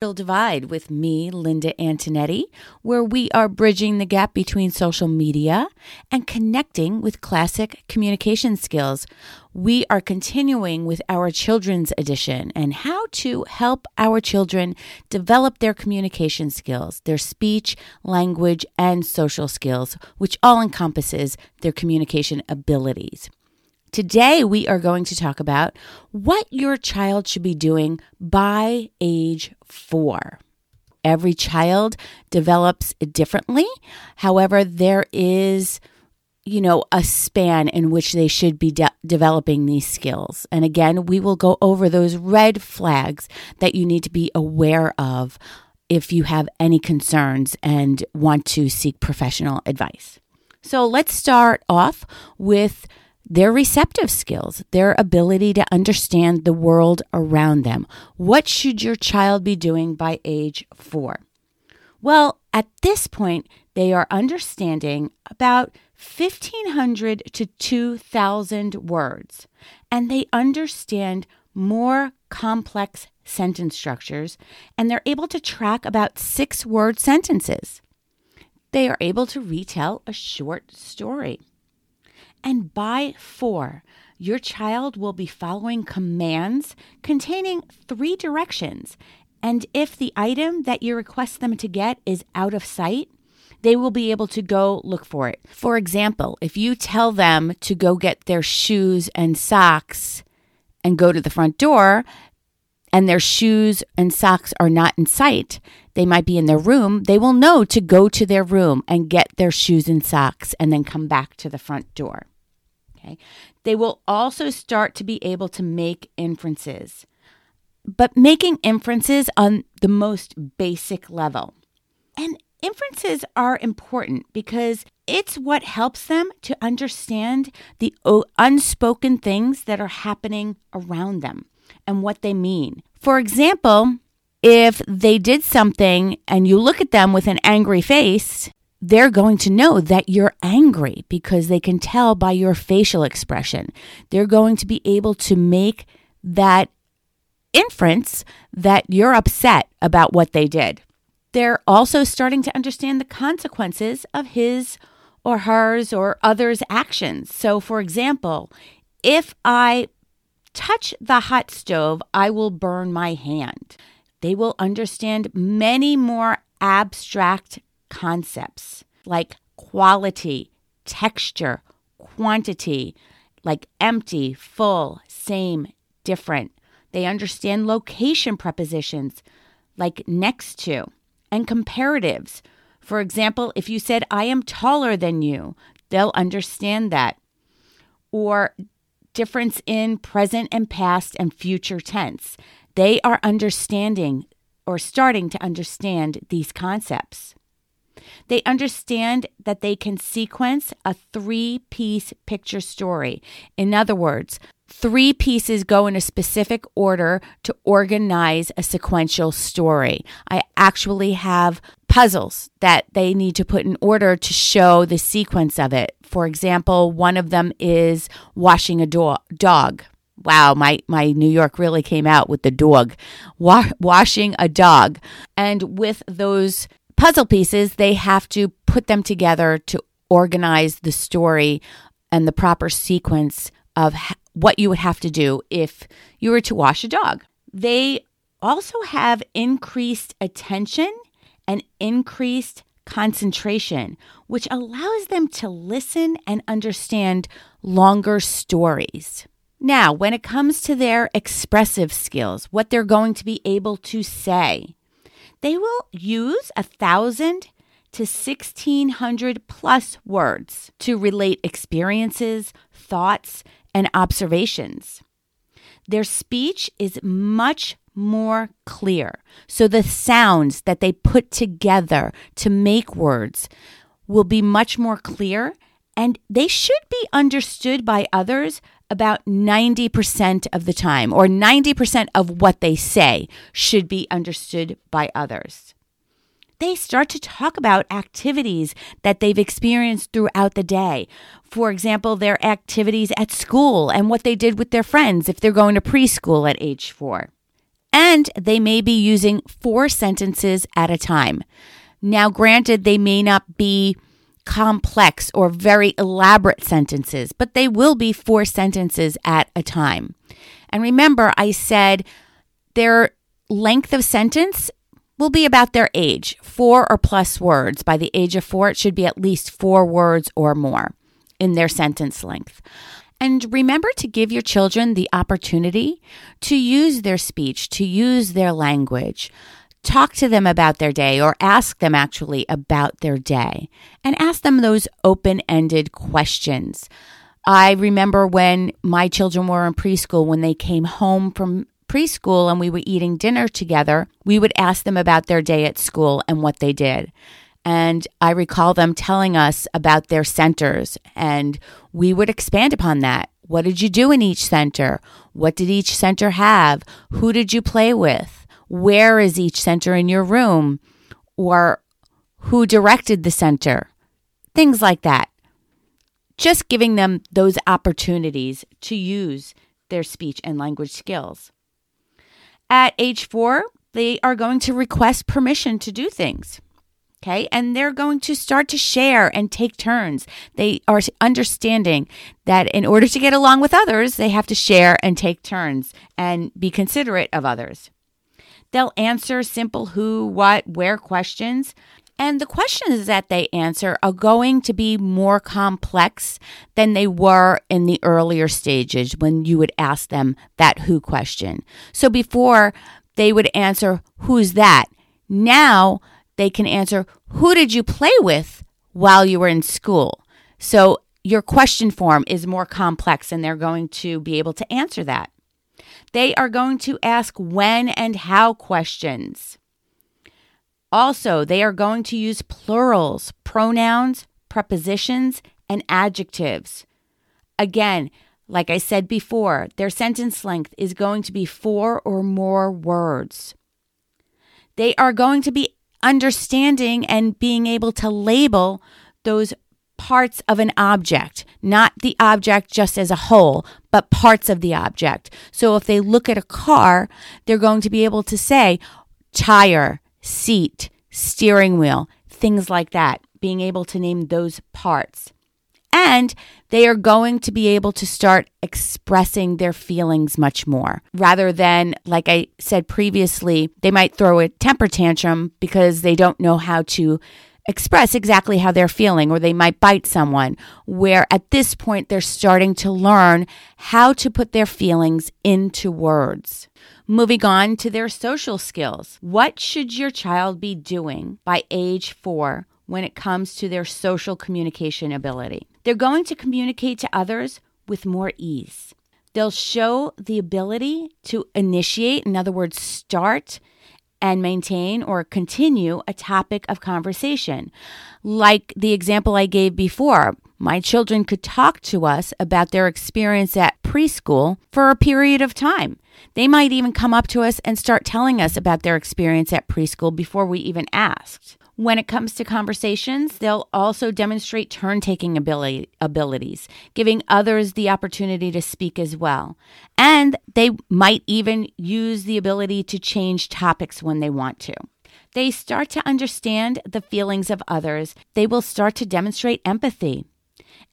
Digital Divide with me, Linda Antonetti, where we are bridging the gap between social media and connecting with classic communication skills. We are continuing with our children's edition and how to help our children develop their communication skills, their speech, language, and social skills, which all encompasses their communication abilities. Today, we are going to talk about what your child should be doing by age 4. Every child develops differently. However, there is, a span in which they should be developing these skills. And again, we will go over those red flags that you need to be aware of if you have any concerns and want to seek professional advice. So let's start off with their receptive skills, their ability to understand the world around them. What should your child be doing by age 4? Well, at this point, they are understanding about 1,500 to 2,000 words, and they understand more complex sentence structures, and they're able to track about 6-word sentences. They are able to retell a short story. And by 4, your child will be following commands containing 3 directions. And if the item that you request them to get is out of sight, they will be able to go look for it. For example, if you tell them to go get their shoes and socks and go to the front door, and their shoes and socks are not in sight, they might be in their room, they will know to go to their room and get their shoes and socks and then come back to the front door. Okay. They will also start to be able to make inferences, but making inferences on the most basic level. And inferences are important because it's what helps them to understand the unspoken things that are happening around them and what they mean. For example, if they did something and you look at them with an angry face, they're going to know that you're angry because they can tell by your facial expression. They're going to be able to make that inference that you're upset about what they did. They're also starting to understand the consequences of his or hers or others' actions. So, for example, if I touch the hot stove, I will burn my hand. They will understand many more abstract concepts like quality, texture, quantity, like empty, full, same, different. They understand location prepositions like next to and comparatives. For example, if you said, I am taller than you, they'll understand that. Or difference in present and past and future tense. They are understanding or starting to understand these concepts. They understand that they can sequence a 3-piece picture story. In other words, 3 pieces go in a specific order to organize a sequential story. I actually have puzzles that they need to put in order to show the sequence of it. For example, one of them is washing a dog. Wow, my New York really came out with the dog. Washing a dog. And with those puzzle pieces, they have to put them together to organize the story and the proper sequence of what you would have to do if you were to wash a dog. They also have increased attention and increased concentration, which allows them to listen and understand longer stories. Now, when it comes to their expressive skills, what they're going to be able to say, they will use 1,000 to 1,600 plus words to relate experiences, thoughts, and observations. Their speech is much more clear. So the sounds that they put together to make words will be much more clear, and they should be understood by others about 90% of the time, or 90% of what they say should be understood by others. They start to talk about activities that they've experienced throughout the day. For example, their activities at school and what they did with their friends if they're going to preschool at age 4. and they may be using 4 sentences at a time. Now, granted, they may not be complex or very elaborate sentences, but they will be 4 sentences at a time. And remember, I said their length of sentence will be about their age, 4 or plus words. By the age of 4, it should be at least 4 words or more in their sentence length. And remember to give your children the opportunity to use their speech, to use their language. Talk to them about their day, or ask them actually about their day, and ask them those open-ended questions. I remember when my children were in preschool, when they came home from preschool and we were eating dinner together, we would ask them about their day at school and what they did. And I recall them telling us about their centers, and we would expand upon that. What did you do in each center? What did each center have? Who did you play with? Where is each center in your room? Or who directed the center? Things like that. Just giving them those opportunities to use their speech and language skills. At age 4, they are going to request permission to do things, okay? And they're going to start to share and take turns. They are understanding that in order to get along with others, they have to share and take turns and be considerate of others. They'll answer simple who, what, where questions. And the questions that they answer are going to be more complex than they were in the earlier stages when you would ask them that who question. So before, they would answer, who's that? Now, they can answer, who did you play with while you were in school? So your question form is more complex, and they're going to be able to answer that. They are going to ask when and how questions. Also, they are going to use plurals, pronouns, prepositions, and adjectives. Again, like I said before, their sentence length is going to be 4 or more words. They are going to be understanding and being able to label those parts of an object, not the object just as a whole, but parts of the object. So if they look at a car, they're going to be able to say tire, seat, steering wheel, things like that, being able to name those parts. And they are going to be able to start expressing their feelings much more. Rather than, like I said previously, they might throw a temper tantrum because they don't know how to express exactly how they're feeling, or they might bite someone, where at this point they're starting to learn how to put their feelings into words. Moving on to their social skills. What should your child be doing by age 4 when it comes to their social communication ability? They're going to communicate to others with more ease. They'll show the ability to initiate, in other words, start and maintain or continue a topic of conversation. Like the example I gave before, my children could talk to us about their experience at preschool for a period of time. They might even come up to us and start telling us about their experience at preschool before we even asked. When it comes to conversations, they'll also demonstrate turn-taking abilities, giving others the opportunity to speak as well. And they might even use the ability to change topics when they want to. They start to understand the feelings of others. They will start to demonstrate empathy.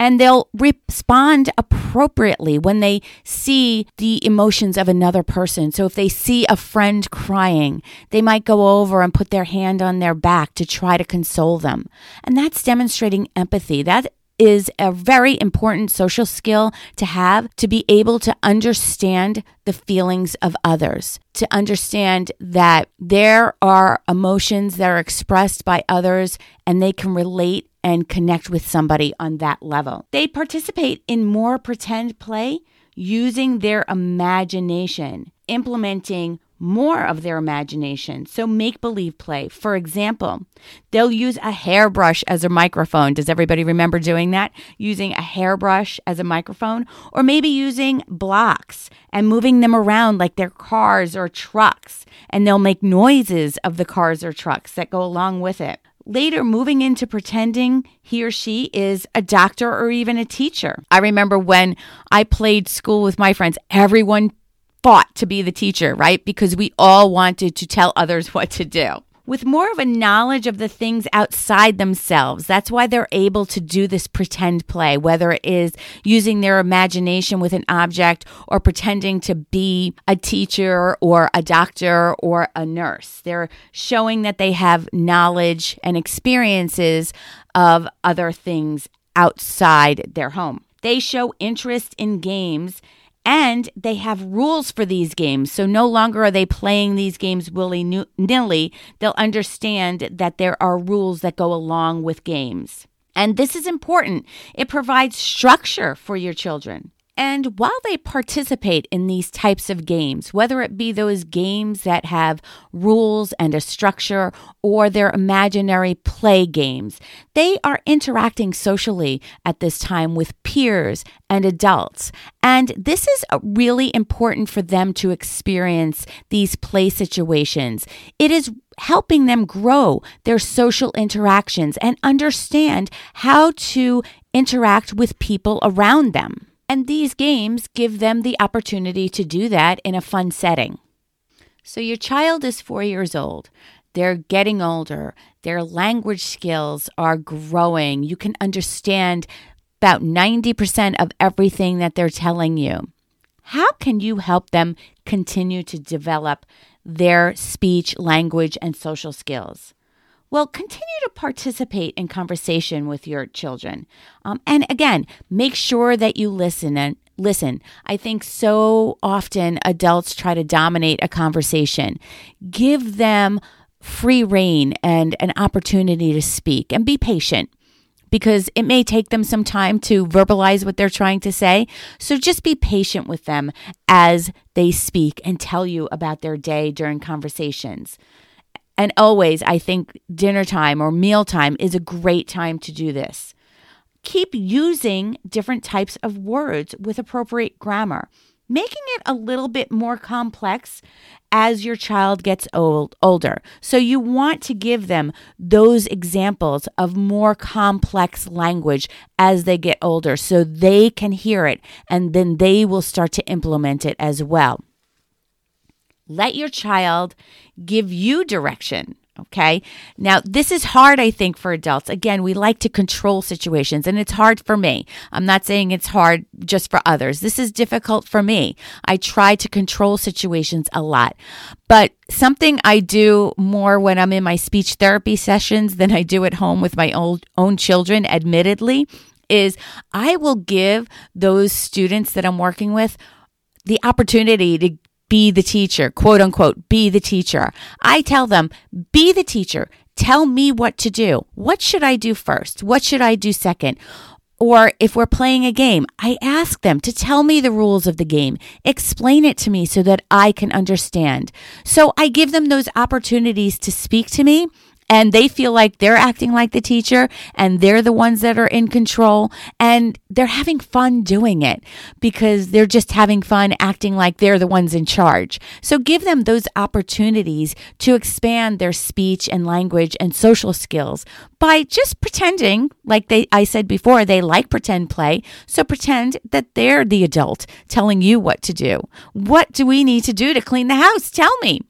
And they'll respond appropriately when they see the emotions of another person. So if they see a friend crying, they might go over and put their hand on their back to try to console them. And that's demonstrating empathy. That is a very important social skill to have, to be able to understand the feelings of others, to understand that there are emotions that are expressed by others and they can relate and connect with somebody on that level. They participate in more pretend play using their imagination, implementing more of their imagination. So make-believe play. For example, they'll use a hairbrush as a microphone. Does everybody remember doing that? Using a hairbrush as a microphone? Or maybe using blocks and moving them around like they're cars or trucks. And they'll make noises of the cars or trucks that go along with it. Later, moving into pretending he or she is a doctor or even a teacher. I remember when I played school with my friends, everyone fought to be the teacher, right? Because we all wanted to tell others what to do. With more of a knowledge of the things outside themselves, that's why they're able to do this pretend play, whether it is using their imagination with an object or pretending to be a teacher or a doctor or a nurse. They're showing that they have knowledge and experiences of other things outside their home. They show interest in games, and they have rules for these games. So no longer are they playing these games willy-nilly. They'll understand that there are rules that go along with games. And this is important. It provides structure for your children. And while they participate in these types of games, whether it be those games that have rules and a structure or their imaginary play games, they are interacting socially at this time with peers and adults. And this is really important for them to experience these play situations. It is helping them grow their social interactions and understand how to interact with people around them. And these games give them the opportunity to do that in a fun setting. So your child is 4 years old. They're getting older. Their language skills are growing. You can understand about 90% of everything that they're telling you. How can you help them continue to develop their speech, language, and social skills? Well, continue to participate in conversation with your children. And again, make sure that you listen. I think so often adults try to dominate a conversation. Give them free rein and an opportunity to speak, and be patient, because it may take them some time to verbalize what they're trying to say. So just be patient with them as they speak and tell you about their day during conversations. And always, I think dinner time or meal time is a great time to do this. Keep using different types of words with appropriate grammar, making it a little bit more complex as your child gets older. So you want to give them those examples of more complex language as they get older so they can hear it, and then they will start to implement it as well. Let your child give you direction, okay? Now, this is hard, I think, for adults. Again, we like to control situations, and it's hard for me. I'm not saying it's hard just for others. This is difficult for me. I try to control situations a lot. But something I do more when I'm in my speech therapy sessions than I do at home with my own children, admittedly, is I will give those students that I'm working with the opportunity to be the teacher, quote unquote, be the teacher. I tell them, be the teacher. Tell me what to do. What should I do first? What should I do second? Or if we're playing a game, I ask them to tell me the rules of the game. Explain it to me so that I can understand. So I give them those opportunities to speak to me, and they feel like they're acting like the teacher and they're the ones that are in control, and they're having fun doing it because they're just having fun acting like they're the ones in charge. So give them those opportunities to expand their speech and language and social skills by just pretending, like I said before, they like pretend play. So pretend that they're the adult telling you what to do. What do we need to do to clean the house? Tell me.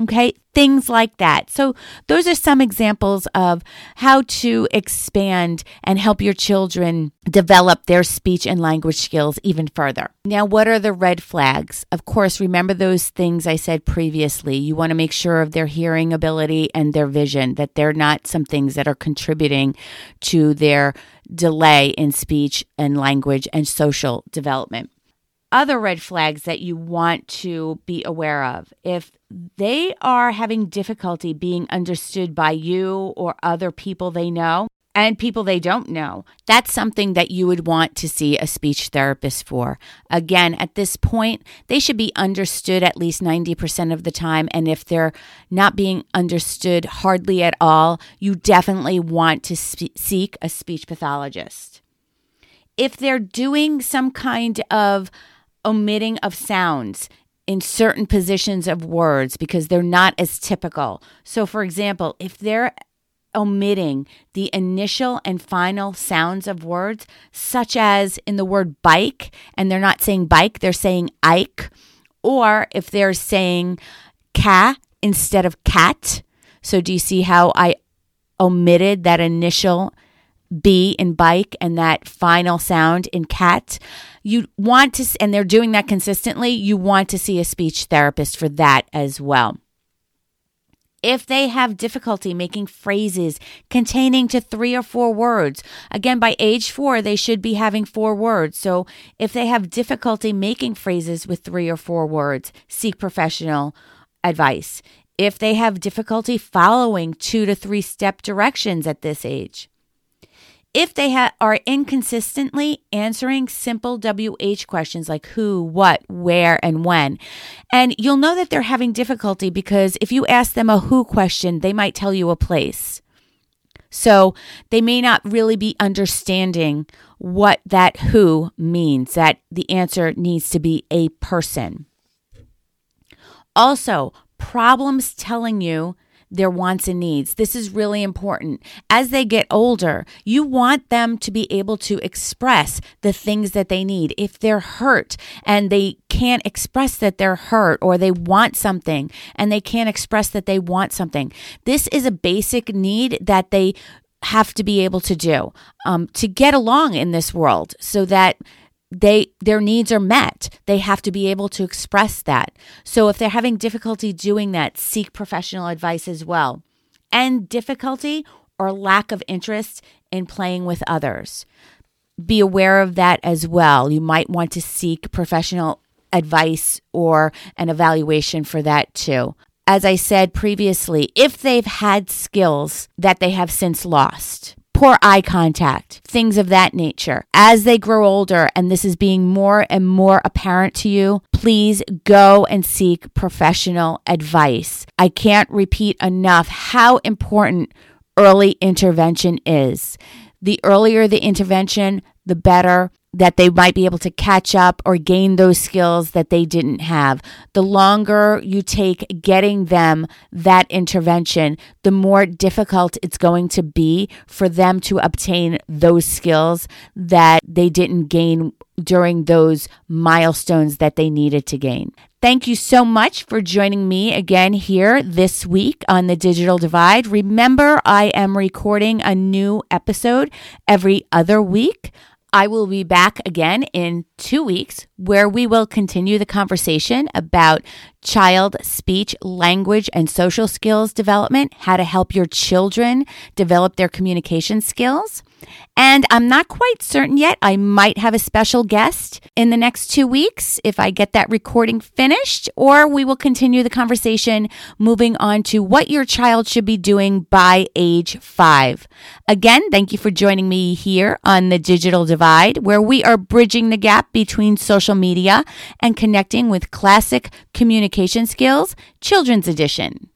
Okay, things like that. So those are some examples of how to expand and help your children develop their speech and language skills even further. Now, what are the red flags? Of course, remember those things I said previously. You want to make sure of their hearing ability and their vision, that they're not some things that are contributing to their delay in speech and language and social development. Other red flags that you want to be aware of. If they are having difficulty being understood by you or other people they know and people they don't know, that's something that you would want to see a speech therapist for. Again, at this point, they should be understood at least 90% of the time. And if they're not being understood hardly at all, you definitely want to seek a speech pathologist. If they're doing some kind of omitting of sounds in certain positions of words because they're not as typical. So for example, if they're omitting the initial and final sounds of words, such as in the word bike, and they're not saying bike, they're saying Ike, or if they're saying ca instead of cat. So do you see how I omitted that initial B in bike and that final sound in cat? You want to, and they're doing that consistently, you want to see a speech therapist for that as well. If they have difficulty making phrases containing to 3 or 4 words, again, by age 4, they should be having 4 words. So if they have difficulty making phrases with 3 or 4 words, seek professional advice. If they have difficulty following 2 to 3 step directions at this age. If they are inconsistently answering simple WH questions like who, what, where, and when. And you'll know that they're having difficulty because if you ask them a who question, they might tell you a place. So they may not really be understanding what that who means, that the answer needs to be a person. Also, problems telling you their wants and needs. This is really important. As they get older, you want them to be able to express the things that they need. If they're hurt and they can't express that they're hurt, or they want something and they can't express that they want something, this is a basic need that they have to be able to do to get along in this world so that their needs are met. They have to be able to express that. So if they're having difficulty doing that, seek professional advice as well. And difficulty or lack of interest in playing with others. Be aware of that as well. You might want to seek professional advice or an evaluation for that too. As I said previously, if they've had skills that they have since lost, poor eye contact, things of that nature. As they grow older and this is being more and more apparent to you, please go and seek professional advice. I can't repeat enough how important early intervention is. The earlier the intervention, the better that they might be able to catch up or gain those skills that they didn't have. The longer you take getting them that intervention, the more difficult it's going to be for them to obtain those skills that they didn't gain during those milestones that they needed to gain. Thank you so much for joining me again here this week on The Digital Divide. Remember, I am recording a new episode every other week. I will be back again in 2 weeks where we will continue the conversation about child speech, language, and social skills development, how to help your children develop their communication skills. And I'm not quite certain yet. I might have a special guest in the next 2 weeks if I get that recording finished, or we will continue the conversation moving on to what your child should be doing by age 5. Again, thank you for joining me here on The Digital Divide, where we are bridging the gap between social media and connecting with classic communication skills, Children's Edition.